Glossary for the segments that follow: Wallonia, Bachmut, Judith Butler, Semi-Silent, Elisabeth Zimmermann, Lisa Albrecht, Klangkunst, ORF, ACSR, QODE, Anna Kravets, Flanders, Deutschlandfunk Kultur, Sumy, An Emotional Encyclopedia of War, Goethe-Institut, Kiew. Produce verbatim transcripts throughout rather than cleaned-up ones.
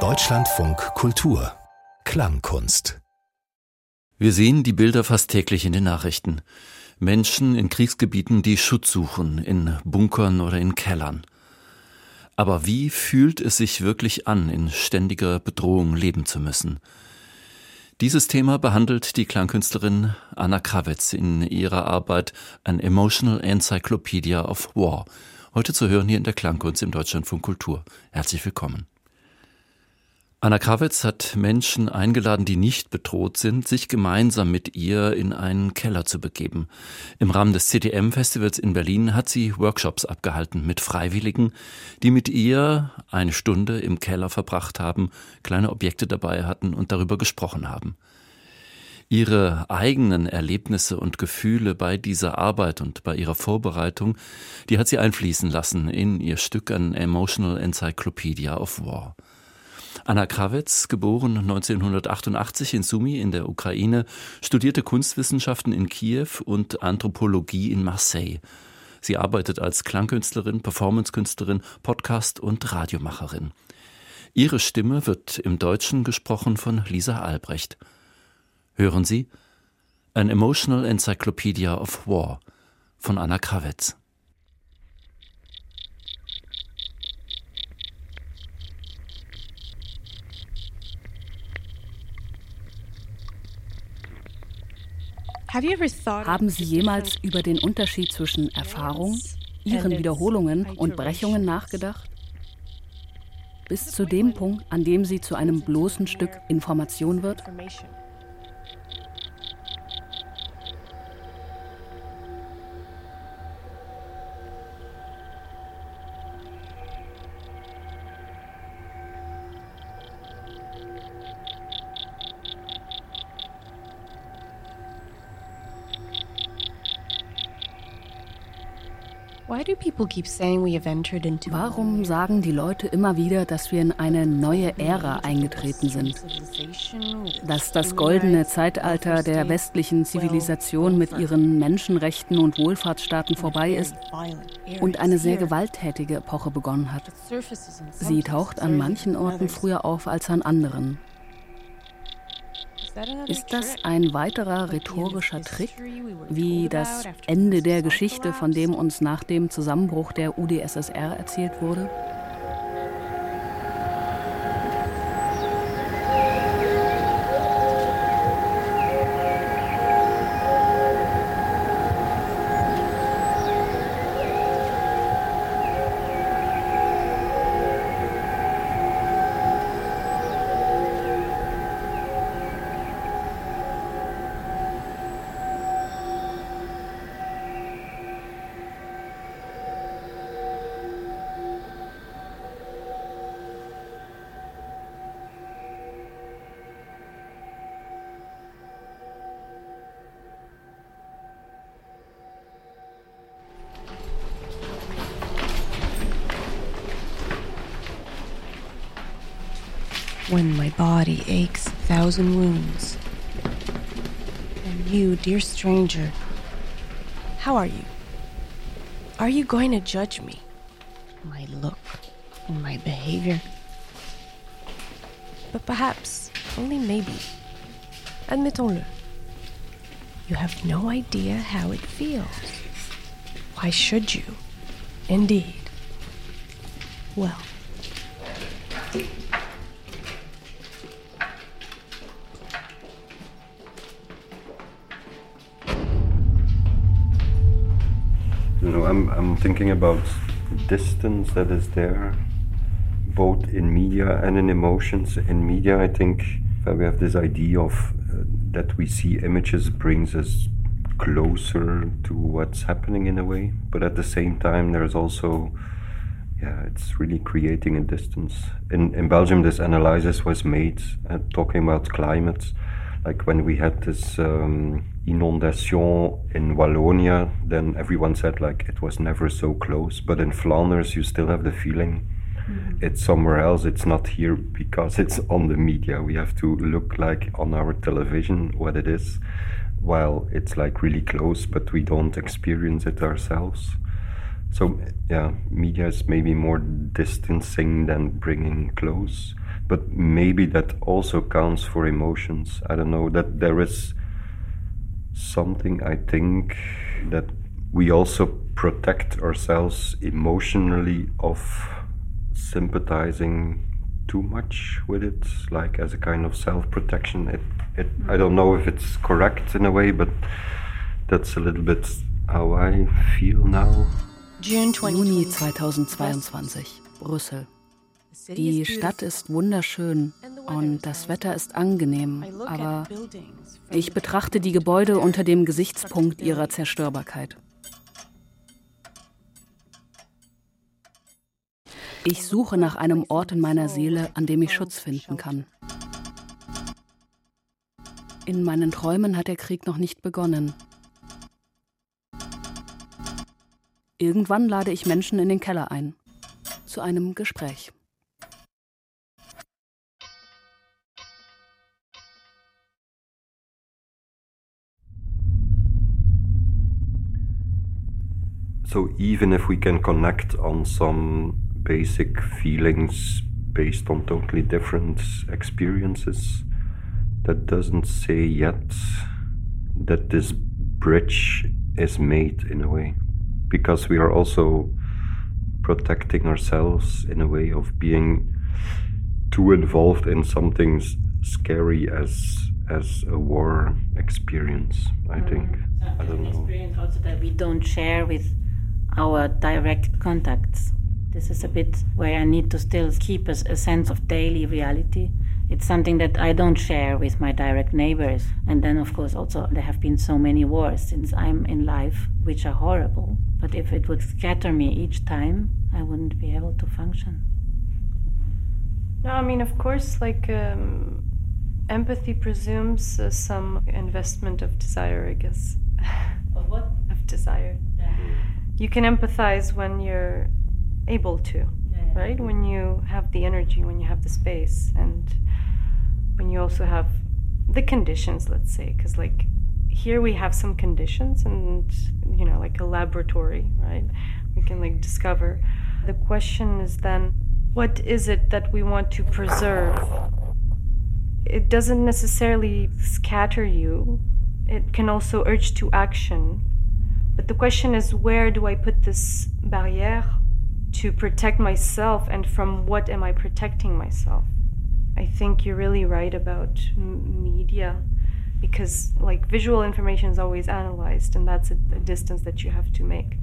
Deutschlandfunk Kultur Klangkunst. Wir sehen die Bilder fast täglich in den Nachrichten. Menschen in Kriegsgebieten, die Schutz suchen, in Bunkern oder in Kellern. Aber wie fühlt es sich wirklich an, in ständiger Bedrohung leben zu müssen? Dieses Thema behandelt die Klangkünstlerin Anna Kravets in ihrer Arbeit An Emotional Encyclopedia of War. Heute zu hören hier in der Klangkunst im Deutschlandfunk Kultur. Herzlich willkommen. Anna Kravets hat Menschen eingeladen, die nicht bedroht sind, sich gemeinsam mit ihr in einen Keller zu begeben. Im Rahmen des C T M-Festivals in Berlin hat sie Workshops abgehalten mit Freiwilligen, die mit ihr eine Stunde im Keller verbracht haben, kleine Objekte dabei hatten und darüber gesprochen haben. Ihre eigenen Erlebnisse und Gefühle bei dieser Arbeit und bei ihrer Vorbereitung, die hat sie einfließen lassen in ihr Stück An Emotional Encyclopedia of War. Anna Kravets, geboren neunzehnhundertachtundachtzig in Sumy in der Ukraine, studierte Kunstwissenschaften in Kiew und Anthropologie in Marseille. Sie arbeitet als Klangkünstlerin, Performancekünstlerin, Podcast- und Radiomacherin. Ihre Stimme wird im Deutschen gesprochen von Lisa Albrecht. Hören Sie An Emotional Encyclopedia of War von Anna Kravets. Haben Sie jemals über den Unterschied zwischen Erfahrung, ihren Wiederholungen und Brechungen nachgedacht? Bis zu dem Punkt, an dem sie zu einem bloßen Stück Information wird? Warum sagen die Leute immer wieder, dass wir in eine neue Ära eingetreten sind? Dass das goldene Zeitalter der westlichen Zivilisation mit ihren Menschenrechten und Wohlfahrtsstaaten vorbei ist und eine sehr gewalttätige Epoche begonnen hat. Sie taucht an manchen Orten früher auf als an anderen. Ist das ein weiterer rhetorischer Trick, wie das Ende der Geschichte, von dem uns nach dem Zusammenbruch der U D S S R erzählt wurde? When my body aches a thousand wounds. And you, dear stranger, how are you? Are you going to judge me? My look and my behavior? But perhaps, only maybe, admettons-le, you have no idea how it feels. Why should you? Indeed. Well, I'm, I'm thinking about the distance that is there, both in media and in emotions. In media, I think we have this idea of uh, that we see images brings us closer to what's happening in a way. But at the same time, there's also, yeah, it's really creating a distance. In, in Belgium, this analysis was made uh, talking about climate. Like when we had this um, inundation in Wallonia, then everyone said like it was never so close. But in Flanders, you still have the feeling mm-hmm. it's somewhere else. It's not here because it's on the media. We have to look like on our television what it is, while it's like really close, but we don't experience it ourselves. So yeah, media is maybe more distancing than bringing close, but maybe that also counts for emotions. I don't know, that there is something, I think, that we also protect ourselves emotionally of sympathizing too much with it, like as a kind of self-protection. It, it, I don't know if it's correct in a way, but that's a little bit how I feel now. Juni zweitausendzweiundzwanzig, Brüssel. Die Stadt ist wunderschön und das Wetter ist angenehm, aber ich betrachte die Gebäude unter dem Gesichtspunkt ihrer Zerstörbarkeit. Ich suche nach einem Ort in meiner Seele, an dem ich Schutz finden kann. In meinen Träumen hat der Krieg noch nicht begonnen. Irgendwann lade ich Menschen in den Keller ein, zu einem Gespräch. So even if we can connect on some basic feelings based on totally different experiences, that doesn't say yet that this bridge is made in a way, because we are also protecting ourselves in a way of being too involved in something scary as as a war experience, I think. Mm-hmm. I don't know. Experience also that we don't share with our direct contacts. This is a bit where I need to still keep a, a sense of daily reality. It's something that I don't share with my direct neighbors. And then, of course, also there have been so many wars since I'm in life, which are horrible. But if it would scatter me each time, I wouldn't be able to function. No, I mean, of course, like, um, empathy presumes uh, some investment of desire, I guess. Of what? Of desire. Yeah. You can empathize when you're able to, yeah, yeah. Right? When you have the energy, when you have the space, and when you also have the conditions, let's say, because like here we have some conditions and, you know, like a laboratory, right? We can like discover. The question is then, what is it that we want to preserve? It doesn't necessarily scatter you. It can also urge to action. But the question is, where do I put this barrière to protect myself, and from what am I protecting myself? I think you're really right about m- media, because like visual information is always analyzed, and that's a, a distance that you have to make.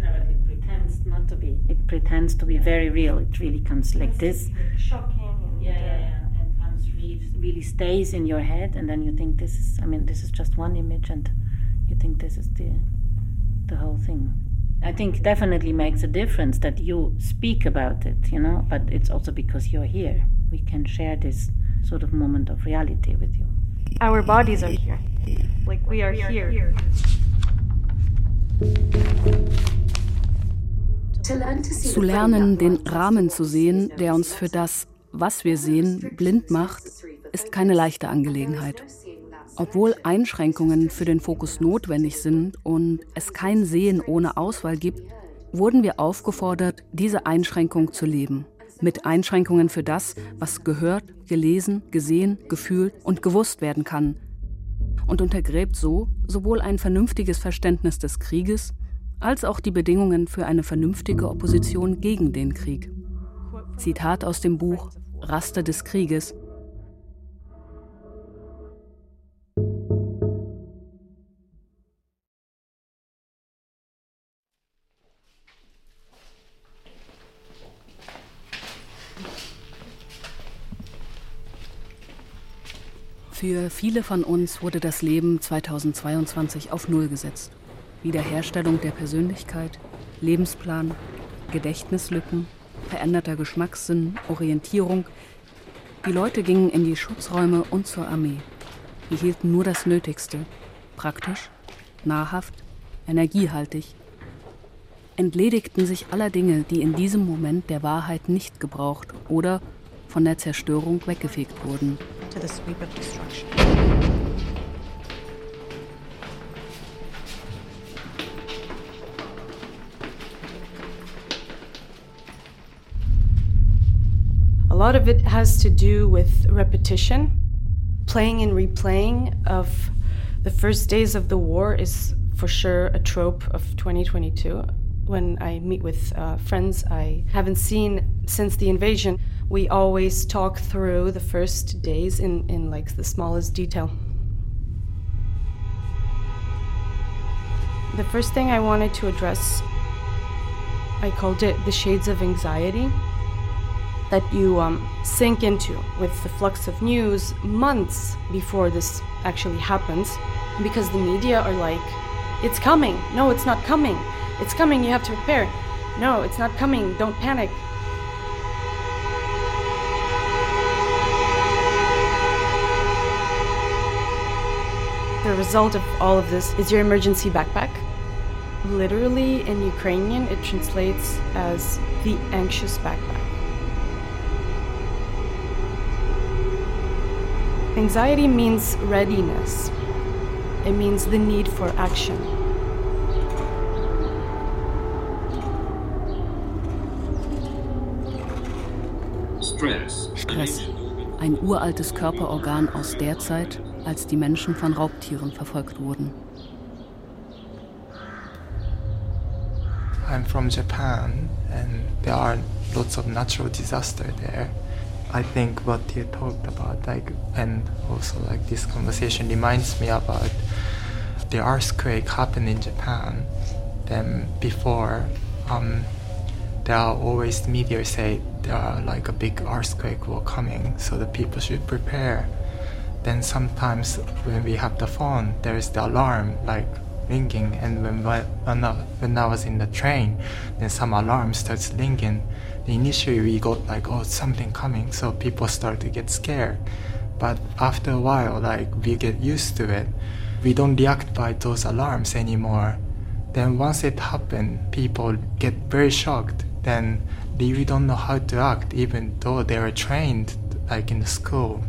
No, but it pretends not to be. It pretends to be very real. It really comes like this. Shocking. And, yeah, yeah, yeah, and comes re- really stays in your head, and then you think this is. I mean, this is just one image, and you think this is the the whole thing. I think definitely makes a difference that you speak about it, you know, but it's also because you're here. We can share this sort of moment of reality with you. Our bodies are here. Like we are, we are here. here. Zu lernen, den Rahmen zu sehen, der uns für das, was wir sehen, blind macht, ist keine leichte Angelegenheit. Obwohl Einschränkungen für den Fokus notwendig sind und es kein Sehen ohne Auswahl gibt, wurden wir aufgefordert, diese Einschränkung zu leben. Mit Einschränkungen für das, was gehört, gelesen, gesehen, gefühlt und gewusst werden kann. Und untergräbt so sowohl ein vernünftiges Verständnis des Krieges, als auch die Bedingungen für eine vernünftige Opposition gegen den Krieg. Zitat aus dem Buch Raster des Krieges. Für viele von uns wurde das Leben zweitausendzweiundzwanzig auf Null gesetzt. Wiederherstellung der Persönlichkeit, Lebensplan, Gedächtnislücken, veränderter Geschmackssinn, Orientierung. Die Leute gingen in die Schutzräume und zur Armee. Sie hielten nur das Nötigste. Praktisch, nahrhaft, energiehaltig. Entledigten sich aller Dinge, die in diesem Moment der Wahrheit nicht gebraucht oder von der Zerstörung weggefegt wurden. A lot of it has to do with repetition. Playing and replaying of the first days of the war is for sure a trope of twenty twenty-two. When I meet with uh, friends I haven't seen since the invasion, we always talk through the first days in, in like the smallest detail. The first thing I wanted to address, I called it the shades of anxiety that you um, sink into with the flux of news months before this actually happens, because the media are like, it's coming, no, it's not coming, it's coming, you have to prepare, no, it's not coming, don't panic. The result of all of this is your emergency backpack. Literally in Ukrainian, it translates as the anxious backpack. Anxiety means readiness. It means the need for action. Stress. Stress. Ein uraltes Körperorgan aus der Zeit, als die Menschen von Raubtieren verfolgt wurden. I'm from Japan and there are lots of natural disaster there. I think what you talked about, like, and also like this conversation reminds me about the earthquake happened in Japan. Then before, um, there are always media say there are like a big earthquake will coming, so the people should prepare. Then sometimes when we have the phone, there is the alarm like ringing, and when when I, when I was in the train, then some alarm starts ringing. Initially we got like, oh, something coming, so people start to get scared. But after a while, like, we get used to it. We don't react by those alarms anymore. Then once it happens, people get very shocked. Then they really don't know how to act, even though they were trained like in the school.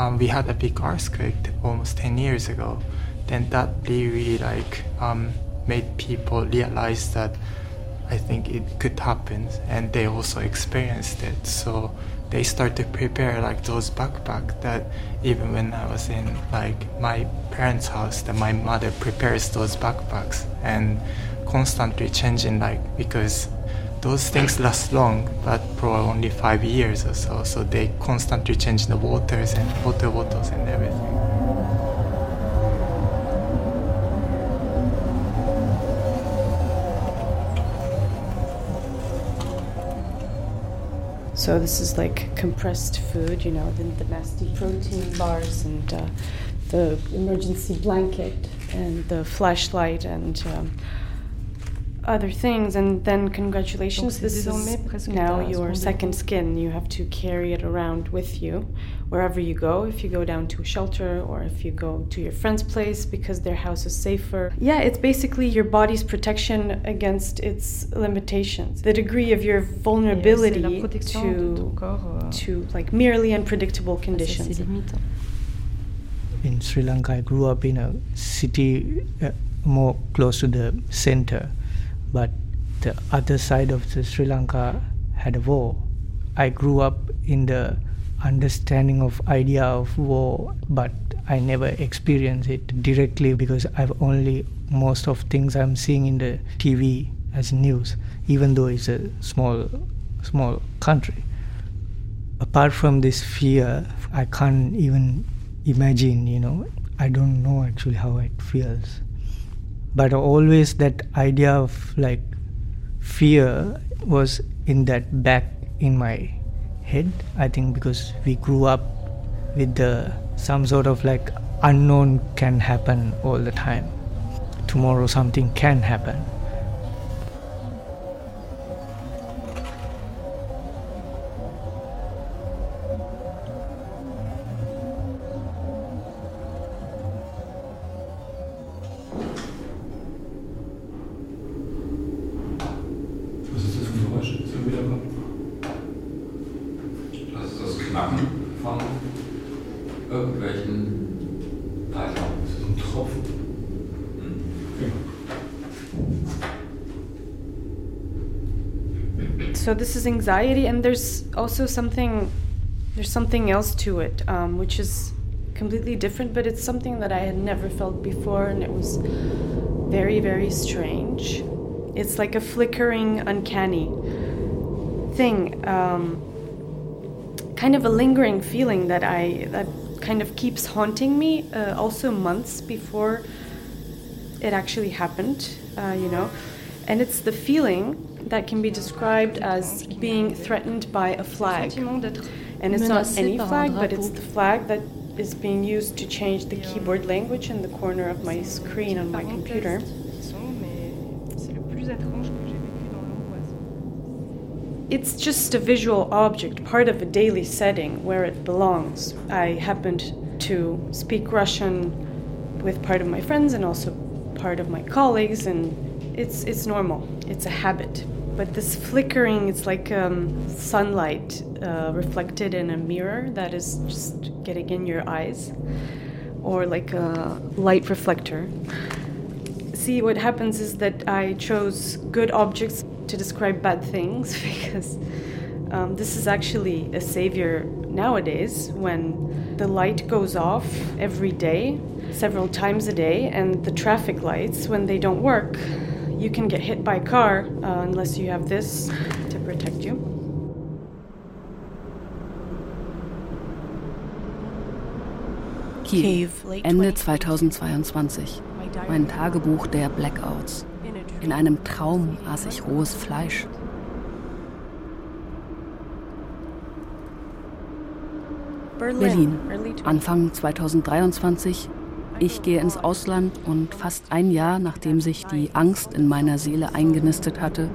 Um, we had a big earthquake almost ten years ago. Then that really like um, made people realize that I think it could happen, and they also experienced it. So they start to prepare like those backpack that even when I was in like my parents' house, that my mother prepares those backpacks and constantly changing, like, because those things last long, but probably only five years or so. So they constantly change the waters and water bottles and everything. So this is like compressed food, you know, the, the nasty protein bars and uh, the emergency blanket and the flashlight and um, other things. And then congratulations, this is now your second skin. You have to carry it around with you wherever you go, if you go down to a shelter or if you go to your friend's place because their house is safer. Yeah, it's basically your body's protection against its limitations. The degree of your vulnerability to, to like merely unpredictable conditions. In Sri Lanka, I grew up in a city uh, more close to the center, but the other side of the Sri Lanka had a war. I grew up in the understanding of idea of war, but I never experienced it directly because I've only most of things I'm seeing in the T V as news, even though it's a small, small country. Apart from this fear, I can't even imagine, you know, I don't know actually how it feels. But always that idea of like fear was in that back in my head, I think, because we grew up with the some sort of like unknown can happen all the time. Tomorrow something can happen. So this is anxiety, and there's also something there's something else to it, um, which is completely different, but it's something that I had never felt before, and it was very, very strange. It's like a flickering, uncanny thing, um, kind of a lingering feeling that I that kind of keeps haunting me, uh, also months before it actually happened, uh, you know. And it's the feeling that can be described as being threatened by a flag. And it's not any flag, but it's the flag that is being used to change the keyboard language in the corner of my screen on my computer. It's just a visual object, part of a daily setting where it belongs. I happened to speak Russian with part of my friends and also part of my colleagues, and it's it's normal. It's a habit. But this flickering, it's like um, sunlight uh, reflected in a mirror that is just getting in your eyes, or like a light reflector. See, what happens is that I chose good objects to describe bad things, because um, this is actually a savior nowadays, when the light goes off every day, several times a day, and the traffic lights, when they don't work, you can get hit by a car uh, unless you have this to protect you. Kiew, Ende zweitausendzweiundzwanzig. Mein Tagebuch der Blackouts. In einem Traum aß ich rohes Fleisch. Berlin, Anfang zweitausenddreiundzwanzig. Ich gehe ins Ausland und fast ein Jahr, nachdem sich die Angst in meiner Seele eingenistet hatte,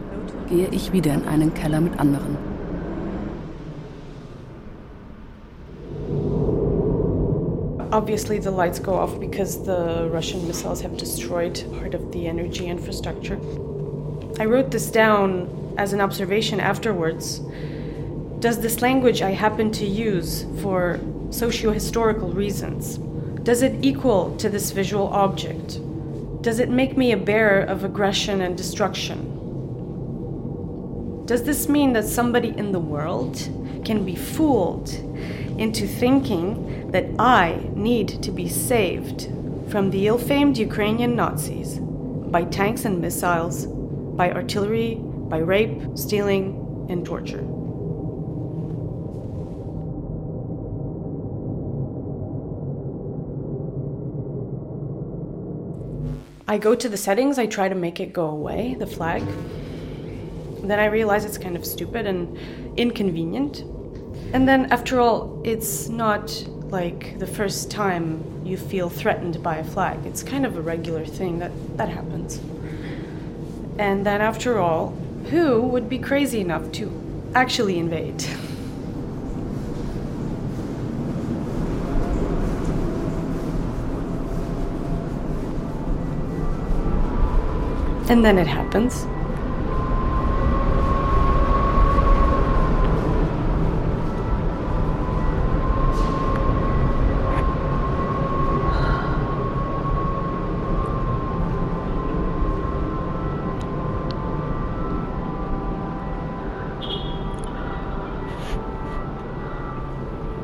gehe ich wieder in einen Keller mit anderen. Obviously the lights go off because the Russian missiles have destroyed part of the energy infrastructure. I wrote this down as an observation afterwards. Does this language I happen to use for socio-historical reasons, does it equal to this visual object? Does it make me a bearer of aggression and destruction? Does this mean that somebody in the world can be fooled into thinking that I need to be saved from the ill-famed Ukrainian Nazis by tanks and missiles, by artillery, by rape, stealing, and torture? I go to the settings, I try to make it go away, the flag. Then I realize it's kind of stupid and inconvenient. And then, after all, it's not like the first time you feel threatened by a flag. It's kind of a regular thing that, that happens. And then, after all, who would be crazy enough to actually invade? And then it happens.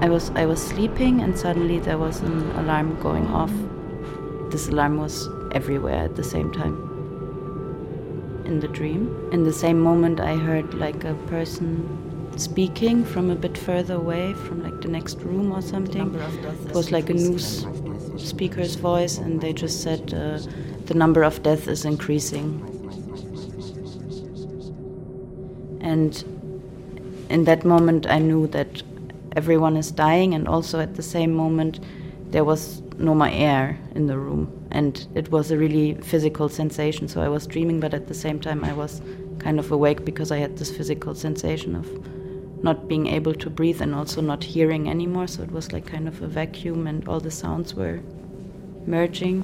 I was I was sleeping, and suddenly there was an alarm going off. This alarm was everywhere at the same time. In the dream. In the same moment I heard like a person speaking from a bit further away, from like the next room or something. It was like a news speaker's voice, and they just said uh, the number of deaths is increasing. And in that moment I knew that everyone is dying, and also at the same moment there was no more air in the room. And it was a really physical sensation, so I was dreaming, but at the same time I was kind of awake because I had this physical sensation of not being able to breathe and also not hearing anymore, so it was like kind of a vacuum and all the sounds were merging.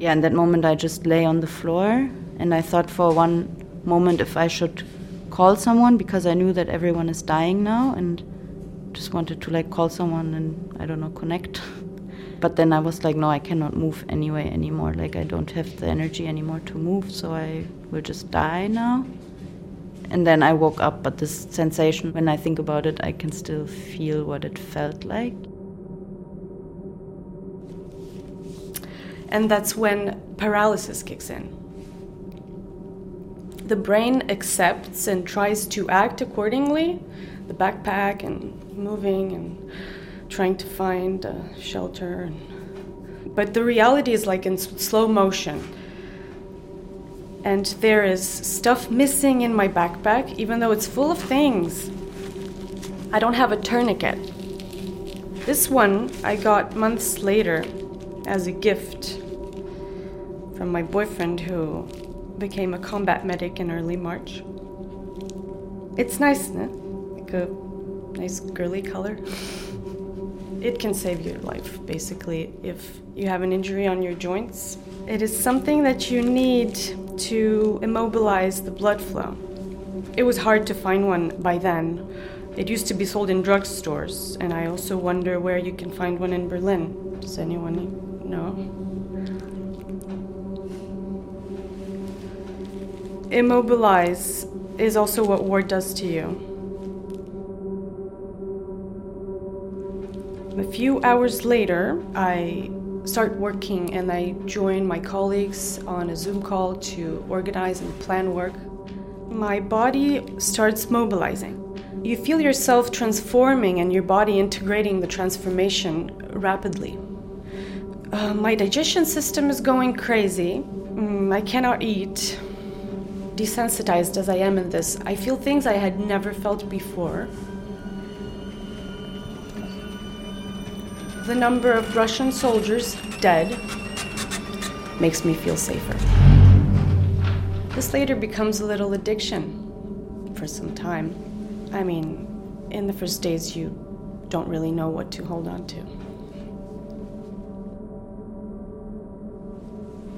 Yeah, in that moment I just lay on the floor, and I thought for one moment if I should call someone, because I knew that everyone is dying now, and just wanted to like call someone and, I don't know, connect. But then I was like, no, I cannot move anyway anymore. Like, I don't have the energy anymore to move, so I will just die now. And then I woke up, but this sensation, when I think about it, I can still feel what it felt like. And that's when paralysis kicks in. The brain accepts and tries to act accordingly. The backpack and moving and trying to find a shelter. But the reality is like in slow motion. And there is stuff missing in my backpack, even though it's full of things. I don't have a tourniquet. This one I got months later as a gift from my boyfriend, who became a combat medic in early March. It's nice, isn't it? Like a nice girly color. It can save your life, basically, if you have an injury on your joints. It is something that you need to immobilize the blood flow. It was hard to find one by then. It used to be sold in drugstores, and I also wonder where you can find one in Berlin. Does anyone know? Immobilize is also what war does to you. A few hours later, I start working and I join my colleagues on a Zoom call to organize and plan work. My body starts mobilizing. You feel yourself transforming and your body integrating the transformation rapidly. Uh, my digestion system is going crazy. Mm, I cannot eat. Desensitized as I am in this, I feel things I had never felt before. The number of Russian soldiers dead makes me feel safer. This later becomes a little addiction for some time. I mean, in the first days, you don't really know what to hold on to.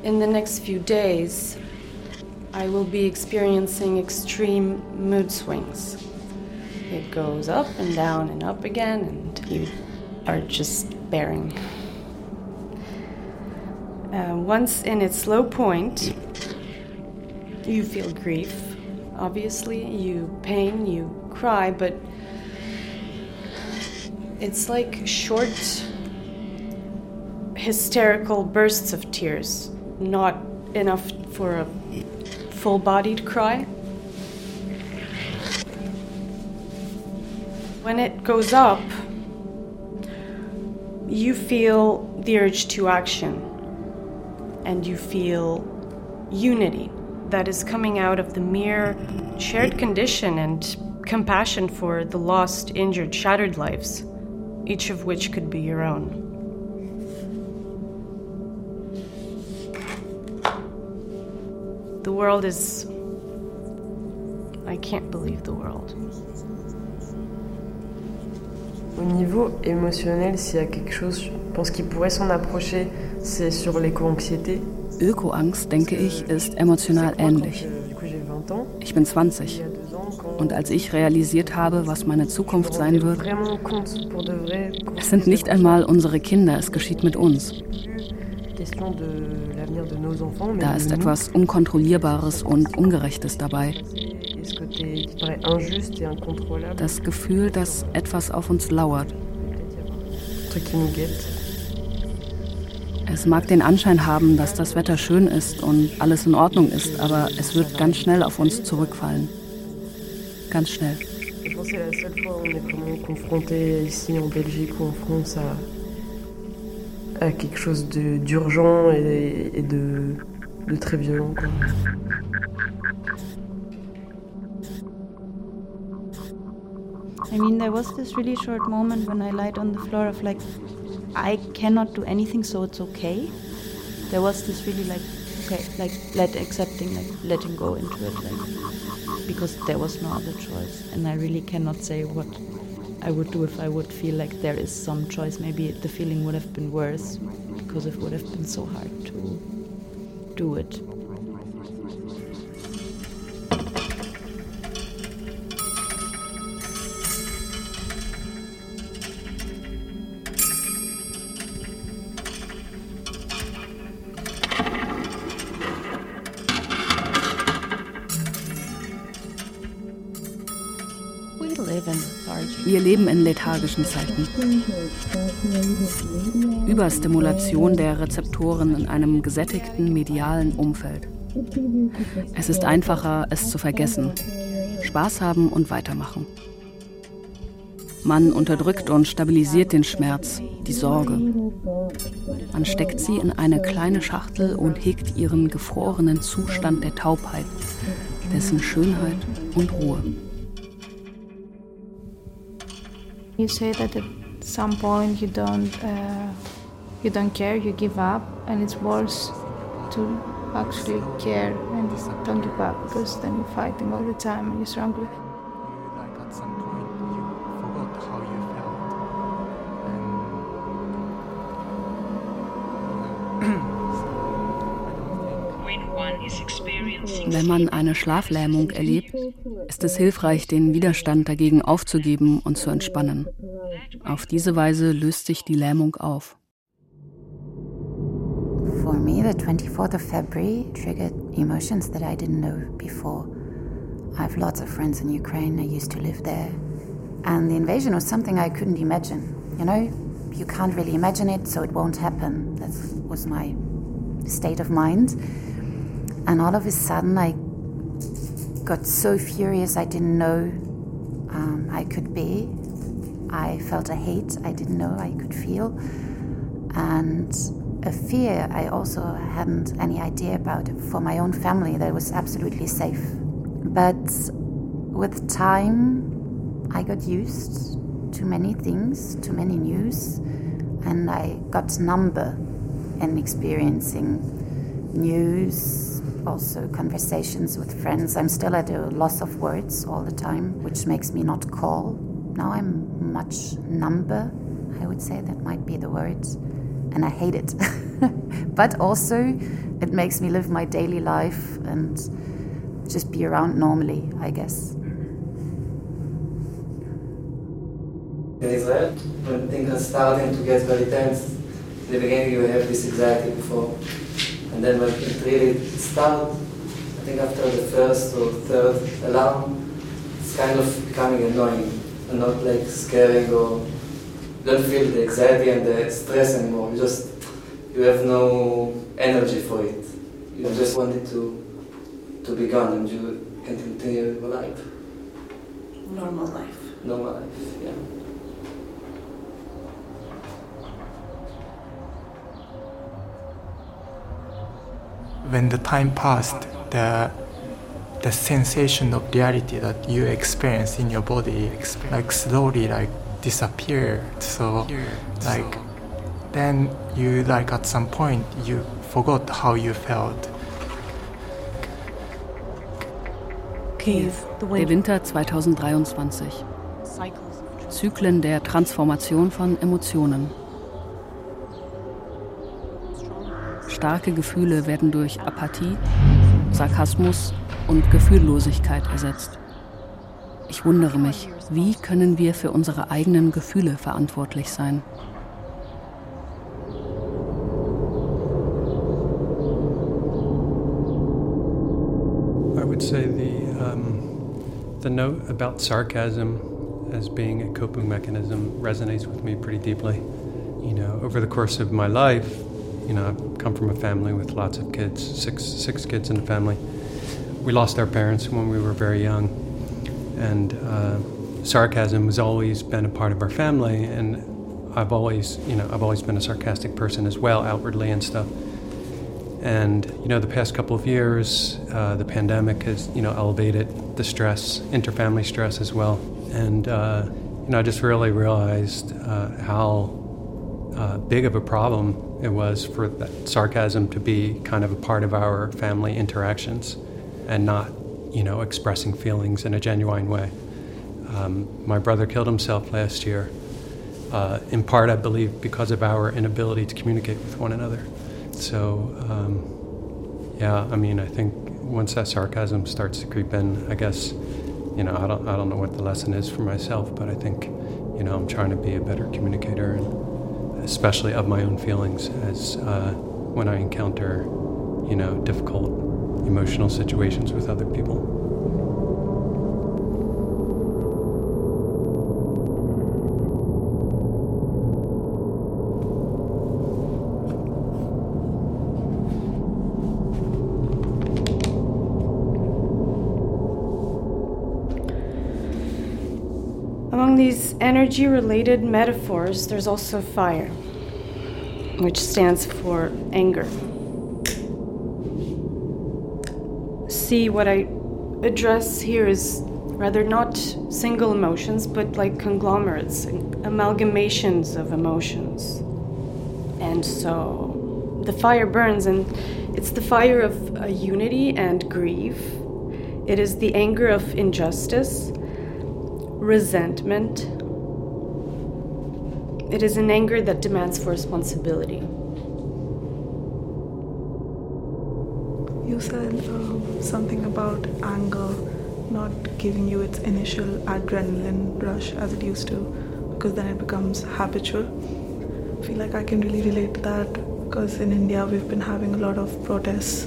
In the next few days, I will be experiencing extreme mood swings. It goes up and down and up again, and you are just bearing. Uh, once in its low point, you feel grief. Obviously, you pain, you cry, but it's like short, hysterical bursts of tears, not enough for a full-bodied cry. When it goes up, you feel the urge to action, and you feel unity that is coming out of the mere shared condition and compassion for the lost, injured, shattered lives, each of which could be your own. The world is... I can't believe the world. Au niveau émotionnel, s'il y a quelque chose, je pense qu'il pourrait s'en approcher, c'est sur l'éco-anxiété. Öko-Angst, denke ich, ist emotional ähnlich. Ich bin zwanzig. Und als ich realisiert habe, was meine Zukunft sein wird, es sind nicht einmal unsere Kinder, es geschieht mit uns. Da ist etwas Unkontrollierbares und Ungerechtes dabei. Das Gefühl, dass etwas auf uns lauert. Es mag den Anschein haben, dass das Wetter schön ist und alles in Ordnung ist, aber es wird ganz schnell auf uns zurückfallen. Ganz schnell. À quelque chose de, d'urgent et, et de, de très violent. Quoi. I mean, there was this really short moment when I lied on the floor of like, I cannot do anything, so it's okay. There was this really like, okay, like let accepting, like letting go into it, like because there was no other choice, and I really cannot say what I would do if I would feel like there is some choice. Maybe the feeling would have been worse because it would have been so hard to do it. Wir leben in lethargischen Zeiten. Überstimulation der Rezeptoren in einem gesättigten medialen Umfeld. Es ist einfacher, es zu vergessen, Spaß haben und weitermachen. Man unterdrückt und stabilisiert den Schmerz, die Sorge. Man steckt sie in eine kleine Schachtel und hegt ihren gefrorenen Zustand der Taubheit, dessen Schönheit und Ruhe. You say that at some point you don't, uh, you don't care, you give up, and it's worse to actually care and don't give up, because then you're fighting all the time and you're struggling. Wenn man eine Schlaflähmung erlebt, ist es hilfreich, den Widerstand dagegen aufzugeben und zu entspannen. Auf diese Weise löst sich die Lähmung auf. For me, the twenty-fourth of February triggered emotions that I didn't know before. I have lots of friends in Ukraine. I used to live there, and the invasion was something I couldn't imagine. You know, you can't really imagine it, so it won't happen. That was my state of mind. And all of a sudden I got so furious I didn't know um, I could be. I felt a hate I didn't know I could feel. And a fear I also hadn't any idea about for my own family that was absolutely safe. But with time I got used to many things, to many news, and I got number in experiencing news, also conversations with friends. I'm still at a loss of words all the time, which makes me not call. Now I'm much number, I would say that might be the word, and I hate it. But also it makes me live my daily life and just be around normally, I guess. In Israel, when things are starting to get very tense, in the beginning you have this anxiety before. And then when it really started, I think after the first or third alarm, it's kind of becoming annoying and not like scaring, or you don't feel the anxiety and the stress anymore. You just, you have no energy for it. You just want it to to be gone and you can continue your life. Normal life. Normal life, yeah. When the time passed, the the sensation of reality that you experience in your body like slowly like disappeared. So like then you like at some point you forgot how you felt. Der Winter zwanzig dreiundzwanzig. Zyklen der Transformation von Emotionen. Starke Gefühle werden durch Apathie, Sarkasmus und Gefühllosigkeit ersetzt. Ich wundere mich, wie können wir für unsere eigenen Gefühle verantwortlich sein? I would say the um, the note about sarcasm as being a coping mechanism resonates with me pretty deeply. You know, over the course of my life, you know, I've come from a family with lots of kids, six six kids in the family. We lost our parents when we were very young, and uh, sarcasm has always been a part of our family. And I've always, you know, I've always been a sarcastic person as well, outwardly and stuff. And you know, the past couple of years, uh, the pandemic has, you know, elevated the stress, interfamily stress as well. And uh, you know, I just really realized uh, how uh, big of a problem it was for that sarcasm to be kind of a part of our family interactions and not, you know, expressing feelings in a genuine way. Um, my brother killed himself last year, uh, in part, I believe, because of our inability to communicate with one another. So, um, yeah, I mean, I think once that sarcasm starts to creep in, I guess, you know, I don't, I don't know what the lesson is for myself, but I think, you know, I'm trying to be a better communicator and especially of my own feelings as uh, when I encounter, you know, difficult emotional situations with other people. these energy-related metaphors, there's also fire, which stands for anger. See, what I address here is rather not single emotions, but like conglomerates, amalgamations of emotions. And so the fire burns, and it's the fire of uh, unity and grief. It is the anger of injustice, resentment. It is an anger that demands for responsibility. You said uh, something about anger not giving you its initial adrenaline rush as it used to, because then it becomes habitual. I feel like I can really relate to that, because in India we've been having a lot of protests.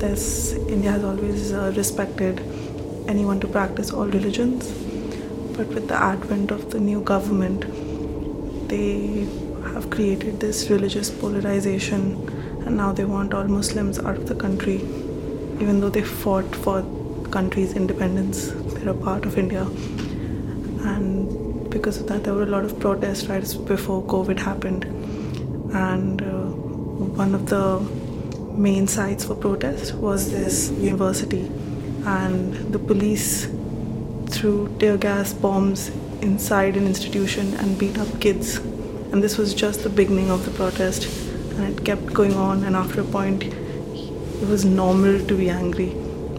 There's, India has always uh, respected anyone to practice all religions, but with the advent of the new government, they have created this religious polarization, and now they want all Muslims out of the country, even though they fought for the country's independence. They're a part of India, and because of that, there were a lot of protests right before COVID happened, and uh, one of the main sites for protest was this university, and the police threw tear gas bombs inside an institution and beat up kids. And this was just the beginning of the protest, and it kept going on, and after a point it was normal to be angry.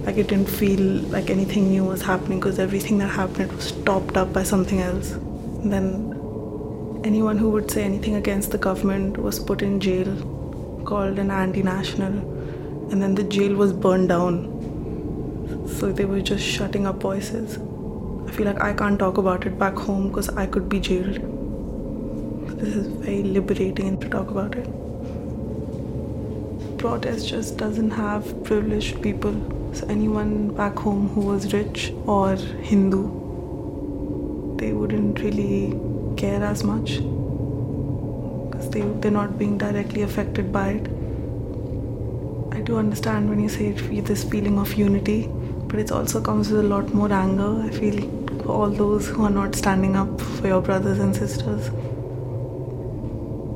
Like, it didn't feel like anything new was happening, because everything that happened was topped up by something else. And then anyone who would say anything against the government was put in jail, called an anti-national, and then the jail was burned down. So they were just shutting up voices. I feel like I can't talk about it back home because I could be jailed. This is very liberating to talk about it. Protest just doesn't have privileged people. So anyone back home who was rich or Hindu, they wouldn't really care as much, because they, they're not being directly affected by it. I do understand when you say it, this feeling of unity, but it also comes with a lot more anger, I feel, for all those who are not standing up for your brothers and sisters.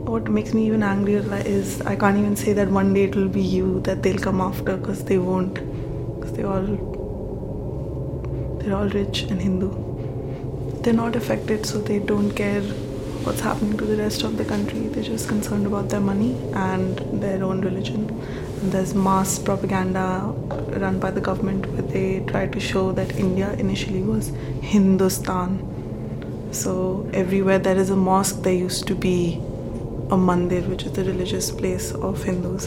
What makes me even angrier is I can't even say that one day it will be you that they'll come after, because they won't, because they all, they're all rich and Hindu. They're not affected, so they don't care what's happening to the rest of the country. They're just concerned about their money and their own religion. There's mass propaganda run by the government where they try to show that India initially was Hindustan. So everywhere there is a mosque, there used to be a mandir, which is the religious place of Hindus.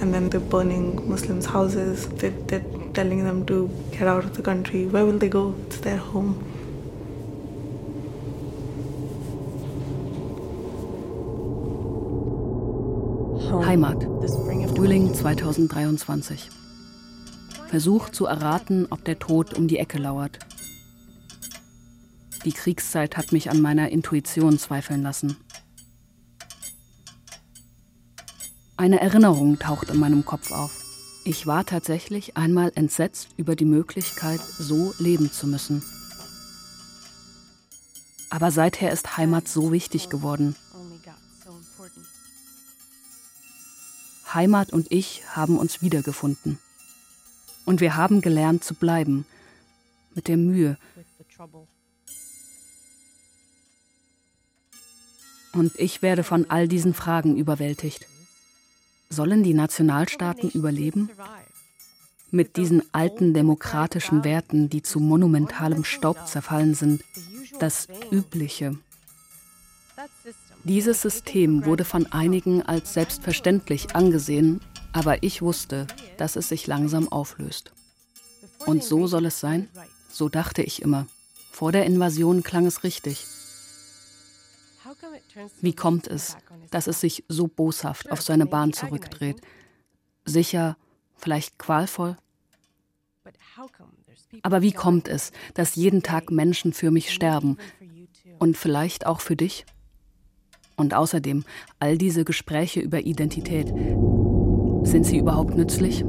And then they're burning Muslims' houses. They're, they're telling them to get out of the country. Where will they go? It's their home. Heimat, Frühling zwanzig dreiundzwanzig. Versuch zu erraten, ob der Tod um die Ecke lauert. Die Kriegszeit hat mich an meiner Intuition zweifeln lassen. Eine Erinnerung taucht in meinem Kopf auf. Ich war tatsächlich einmal entsetzt über die Möglichkeit, so leben zu müssen. Aber seither ist Heimat so wichtig geworden. Heimat und ich haben uns wiedergefunden. Und wir haben gelernt zu bleiben, mit der Mühe. Und ich werde von all diesen Fragen überwältigt. Sollen die Nationalstaaten überleben? Mit diesen alten demokratischen Werten, die zu monumentalem Staub zerfallen sind, das Übliche. Dieses System wurde von einigen als selbstverständlich angesehen, aber ich wusste, dass es sich langsam auflöst. Und so soll es sein? So dachte ich immer. Vor der Invasion klang es richtig. Wie kommt es, dass es sich so boshaft auf seine Bahn zurückdreht? Sicher, vielleicht qualvoll? Aber wie kommt es, dass jeden Tag Menschen für mich sterben? Und vielleicht auch für dich? Und außerdem, all diese Gespräche über Identität, sind sie überhaupt nützlich?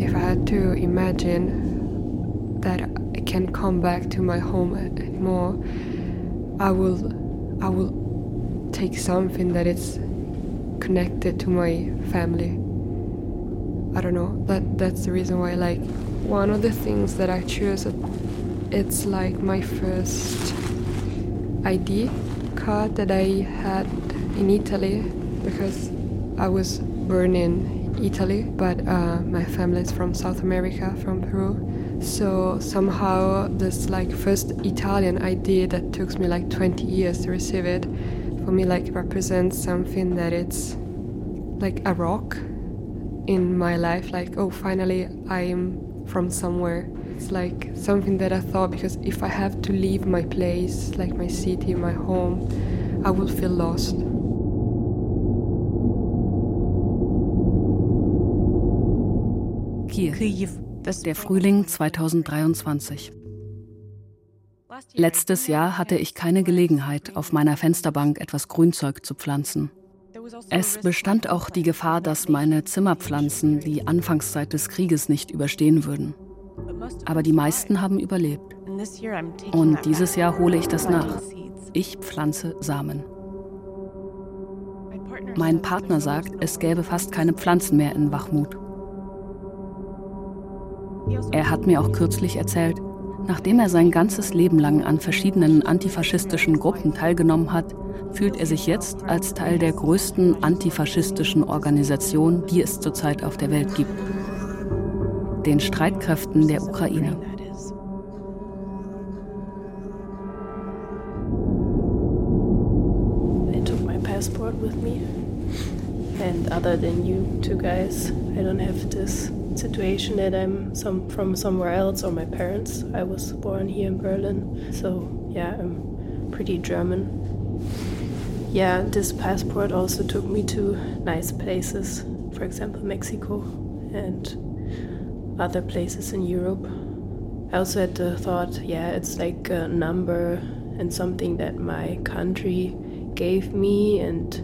If I had to imagine that I can come back to my home more, I will, I will take something that is connected to my family. I don't know. That that's the reason why. Like one of the things that I chose, it's like my first I D card that I had in Italy because I was born in Italy, but uh, my family is from South America, from Peru. So somehow this like first Italian I D that took me like twenty years to receive it, for me like represents something that it's like a rock in my life. Like, oh, finally I'm from somewhere. It's like something that I thought, because if I have to leave my place, like my city, my home, I will feel lost. Kiew. Der Frühling zweitausenddreiundzwanzig. Letztes Jahr hatte ich keine Gelegenheit, auf meiner Fensterbank etwas Grünzeug zu pflanzen. Es bestand auch die Gefahr, dass meine Zimmerpflanzen die Anfangszeit des Krieges nicht überstehen würden. Aber die meisten haben überlebt. Und dieses Jahr hole ich das nach. Ich pflanze Samen. Mein Partner sagt, es gäbe fast keine Pflanzen mehr in Bachmut. Er hat mir auch kürzlich erzählt, nachdem er sein ganzes Leben lang an verschiedenen antifaschistischen Gruppen teilgenommen hat, fühlt er sich jetzt als Teil der größten antifaschistischen Organisation, die es zurzeit auf der Welt gibt, den Streitkräften der Ukraine. I took my passport with me, and other than you two guys, I don't have this situation that I'm some, from somewhere else or my parents. I was born here in Berlin, so yeah, I'm pretty German. Yeah, this passport also took me to nice places, for example Mexico and other places in Europe. I also had the thought, yeah, it's like a number and something that my country gave me, and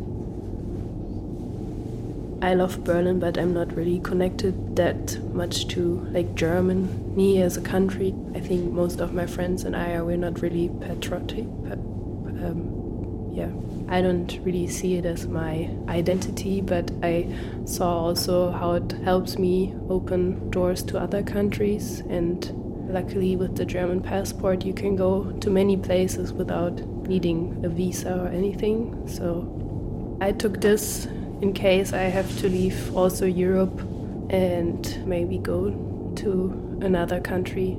I love Berlin, but I'm not really connected that much to like Germany as a country. I think most of my friends and I are we're not really patriotic. But, um, yeah, I don't really see it as my identity, but I saw also how it helps me open doors to other countries. And luckily, with the German passport, you can go to many places without needing a visa or anything. So I took this in case I have to leave also Europe and maybe go to another country.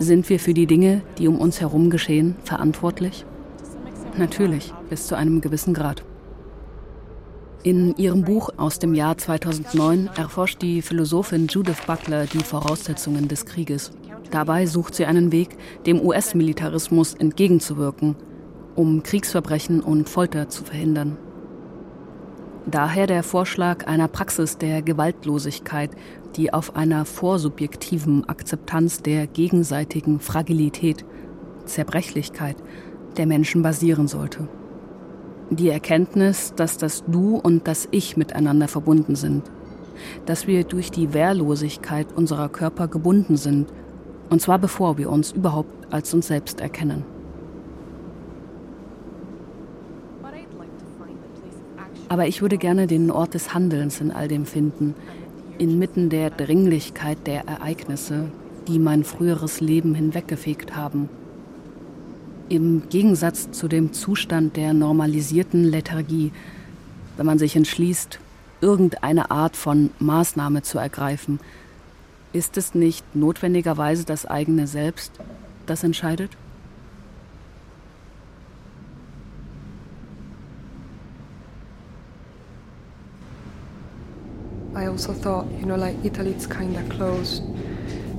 Sind wir für die Dinge, die um uns herum geschehen, verantwortlich? Natürlich, bis zu einem gewissen Grad. In ihrem Buch aus dem Jahr zweitausendneun erforscht die Philosophin Judith Butler die Voraussetzungen des Krieges. Dabei sucht sie einen Weg, dem U S-Militarismus entgegenzuwirken, um Kriegsverbrechen und Folter zu verhindern. Daher der Vorschlag einer Praxis der Gewaltlosigkeit, die auf einer vorsubjektiven Akzeptanz der gegenseitigen Fragilität, Zerbrechlichkeit der Menschen basieren sollte. Die Erkenntnis, dass das Du und das Ich miteinander verbunden sind, dass wir durch die Wehrlosigkeit unserer Körper gebunden sind, und zwar bevor wir uns überhaupt als uns selbst erkennen. Aber ich würde gerne den Ort des Handelns in all dem finden, inmitten der Dringlichkeit der Ereignisse, die mein früheres Leben hinweggefegt haben. Im Gegensatz zu dem Zustand der normalisierten Lethargie, wenn man sich entschließt, irgendeine Art von Maßnahme zu ergreifen, ist es nicht notwendigerweise das eigene Selbst, das entscheidet? I also thought, you know, like Italy, it's kind of close,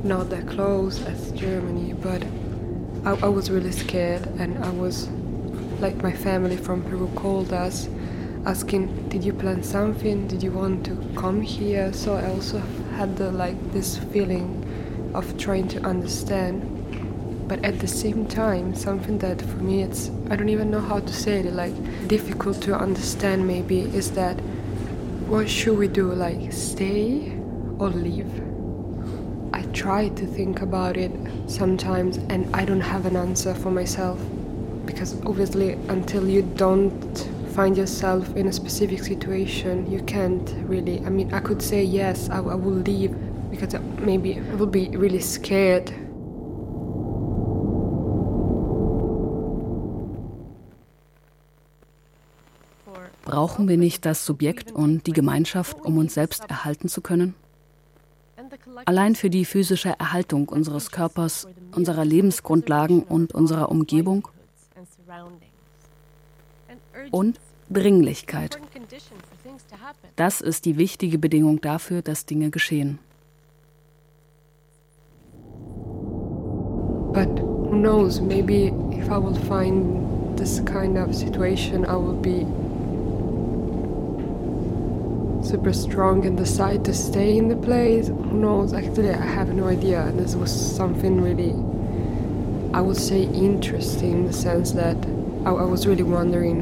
not that close as Germany, but I, I was really scared, and I was, like my family from Peru called us, asking, did you plan something? Did you want to come here? So I also had the, like this feeling of trying to understand. But at the same time, something that for me it's, I don't even know how to say it, like difficult to understand maybe, is that what should we do, like stay or leave? I try to think about it sometimes and I don't have an answer for myself, because obviously until you don't find yourself in a specific situation, you can't really, I mean, I could say yes, I, I will leave, because maybe I will be really scared. Brauchen wir nicht das Subjekt und die Gemeinschaft, um uns selbst erhalten zu können? Allein für die physische Erhaltung unseres Körpers, unserer Lebensgrundlagen und unserer Umgebung? Und Dringlichkeit. Das ist die wichtige Bedingung dafür, dass Dinge geschehen. But who knows, maybe if I will find this kind of situation, I will be super strong and decide to stay in the place. Who knows? Actually, I have no idea. This was something really, I would say, interesting in the sense that I, I was really wondering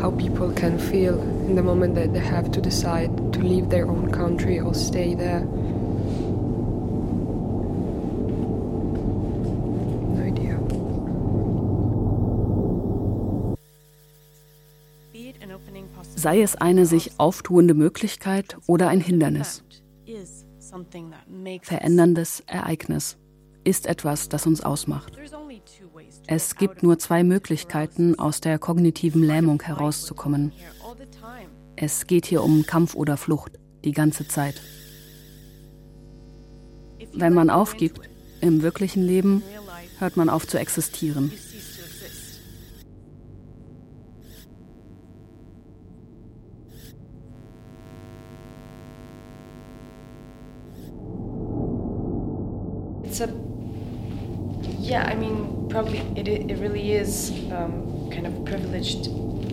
how people can feel in the moment that they have to decide to leave their own country or stay there. No idea. Sei es eine sich auftuende Möglichkeit oder ein Hindernis. Veränderndes Ereignis ist etwas, das uns ausmacht. Es gibt nur zwei Möglichkeiten, aus der kognitiven Lähmung herauszukommen. Es geht hier um Kampf oder Flucht, die ganze Zeit. Wenn man aufgibt, im wirklichen Leben, hört man auf zu existieren. So, yeah, I mean, probably it, it really is um, kind of privileged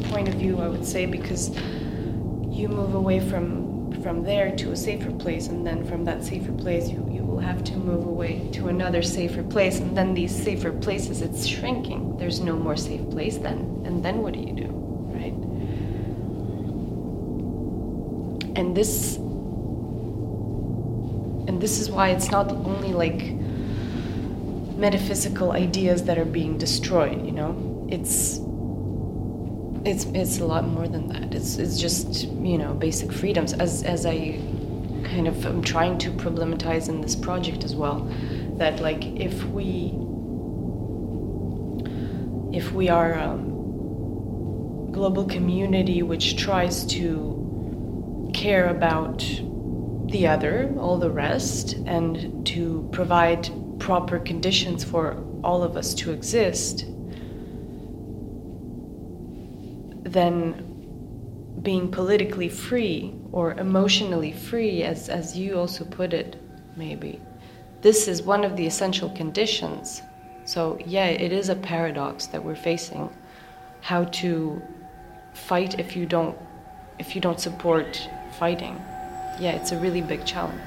point of view, I would say, because you move away from, from there to a safer place, and then from that safer place, you, you will have to move away to another safer place, and then these safer places, it's shrinking. There's no more safe place then, and then what do you do, right? And this, and this is why it's not only like metaphysical ideas that are being destroyed, you know, it's it's it's a lot more than that. It's it's just, you know, basic freedoms, as as I kind of am trying to problematize in this project as well, that like if we if we are a global community which tries to care about the other, all the rest, and to provide proper conditions for all of us to exist, then being politically free or emotionally free, as, as you also put it, maybe, this is one of the essential conditions. So yeah, it is a paradox that we're facing, how to fight if you don't, if you don't support fighting. Yeah, it's a really big challenge.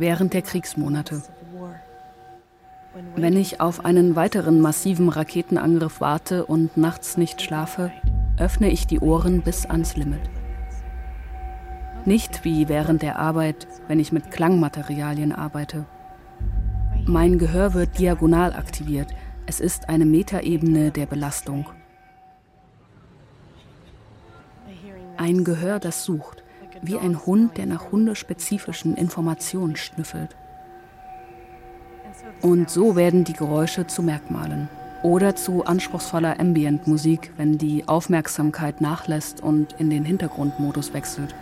Während der Kriegsmonate. Wenn ich auf einen weiteren massiven Raketenangriff warte und nachts nicht schlafe, öffne ich die Ohren bis ans Limit. Nicht wie während der Arbeit, wenn ich mit Klangmaterialien arbeite. Mein Gehör wird diagonal aktiviert. Es ist eine Metaebene der Belastung. Ein Gehör, das sucht, wie ein Hund, der nach hundespezifischen Informationen schnüffelt. Und so werden die Geräusche zu Merkmalen oder zu anspruchsvoller Ambient-Musik, wenn die Aufmerksamkeit nachlässt und in den Hintergrundmodus wechselt.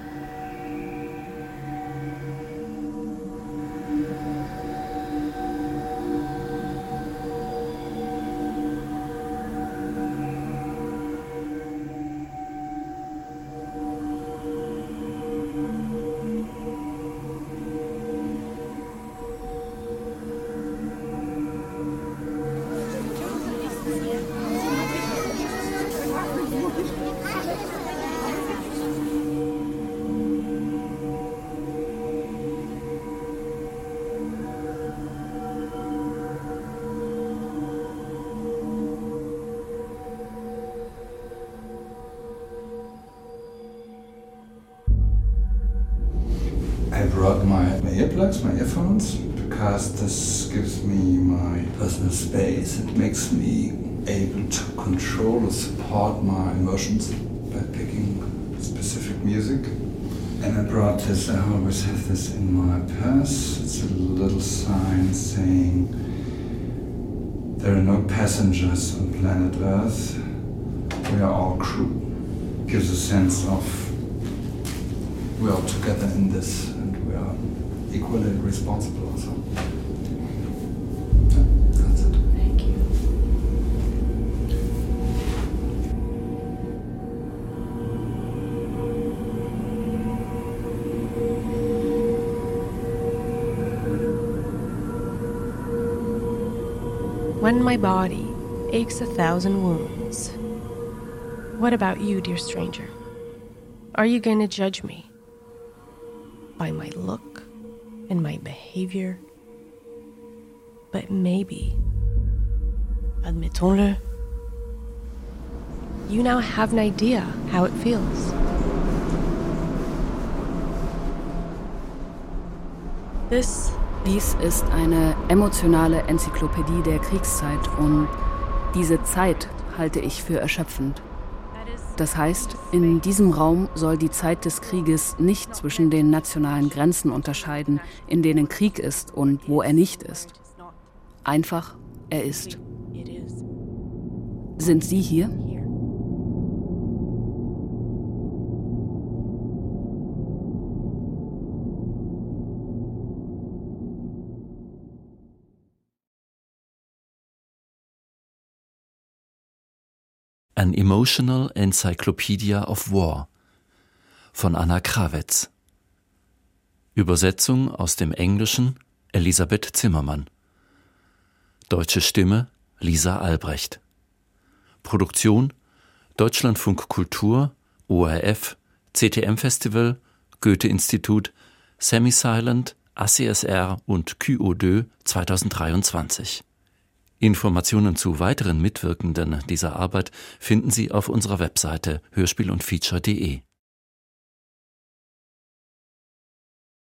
This gives me my personal space. It makes me able to control or support my emotions by picking specific music. And I brought this, I always have this in my purse. It's a little sign saying, there are no passengers on planet Earth. We are all crew. It gives a sense of, we are all together in this and we are equally responsible also. When my body aches a thousand wounds. What about you, dear stranger? Are you going to judge me? By my look and my behavior? But maybe, admettons-le, you now have an idea how it feels. This Dies ist eine emotionale Enzyklopädie der Kriegszeit und diese Zeit halte ich für erschöpfend. Das heißt, in diesem Raum soll die Zeit des Krieges nicht zwischen den nationalen Grenzen unterscheiden, in denen Krieg ist und wo er nicht ist. Einfach, er ist. Sind Sie hier? An Emotional Encyclopedia of War von Anna Kravets. Übersetzung aus dem Englischen Elisabeth Zimmermann. Deutsche Stimme Lisa Albrecht. Produktion Deutschlandfunk Kultur, O R F, C T M-Festival, Goethe-Institut, Semi-Silent, A C S R und Q O D E zwanzig dreiundzwanzig. Informationen zu weiteren Mitwirkenden dieser Arbeit finden Sie auf unserer Webseite hörspiel und feature punkt de.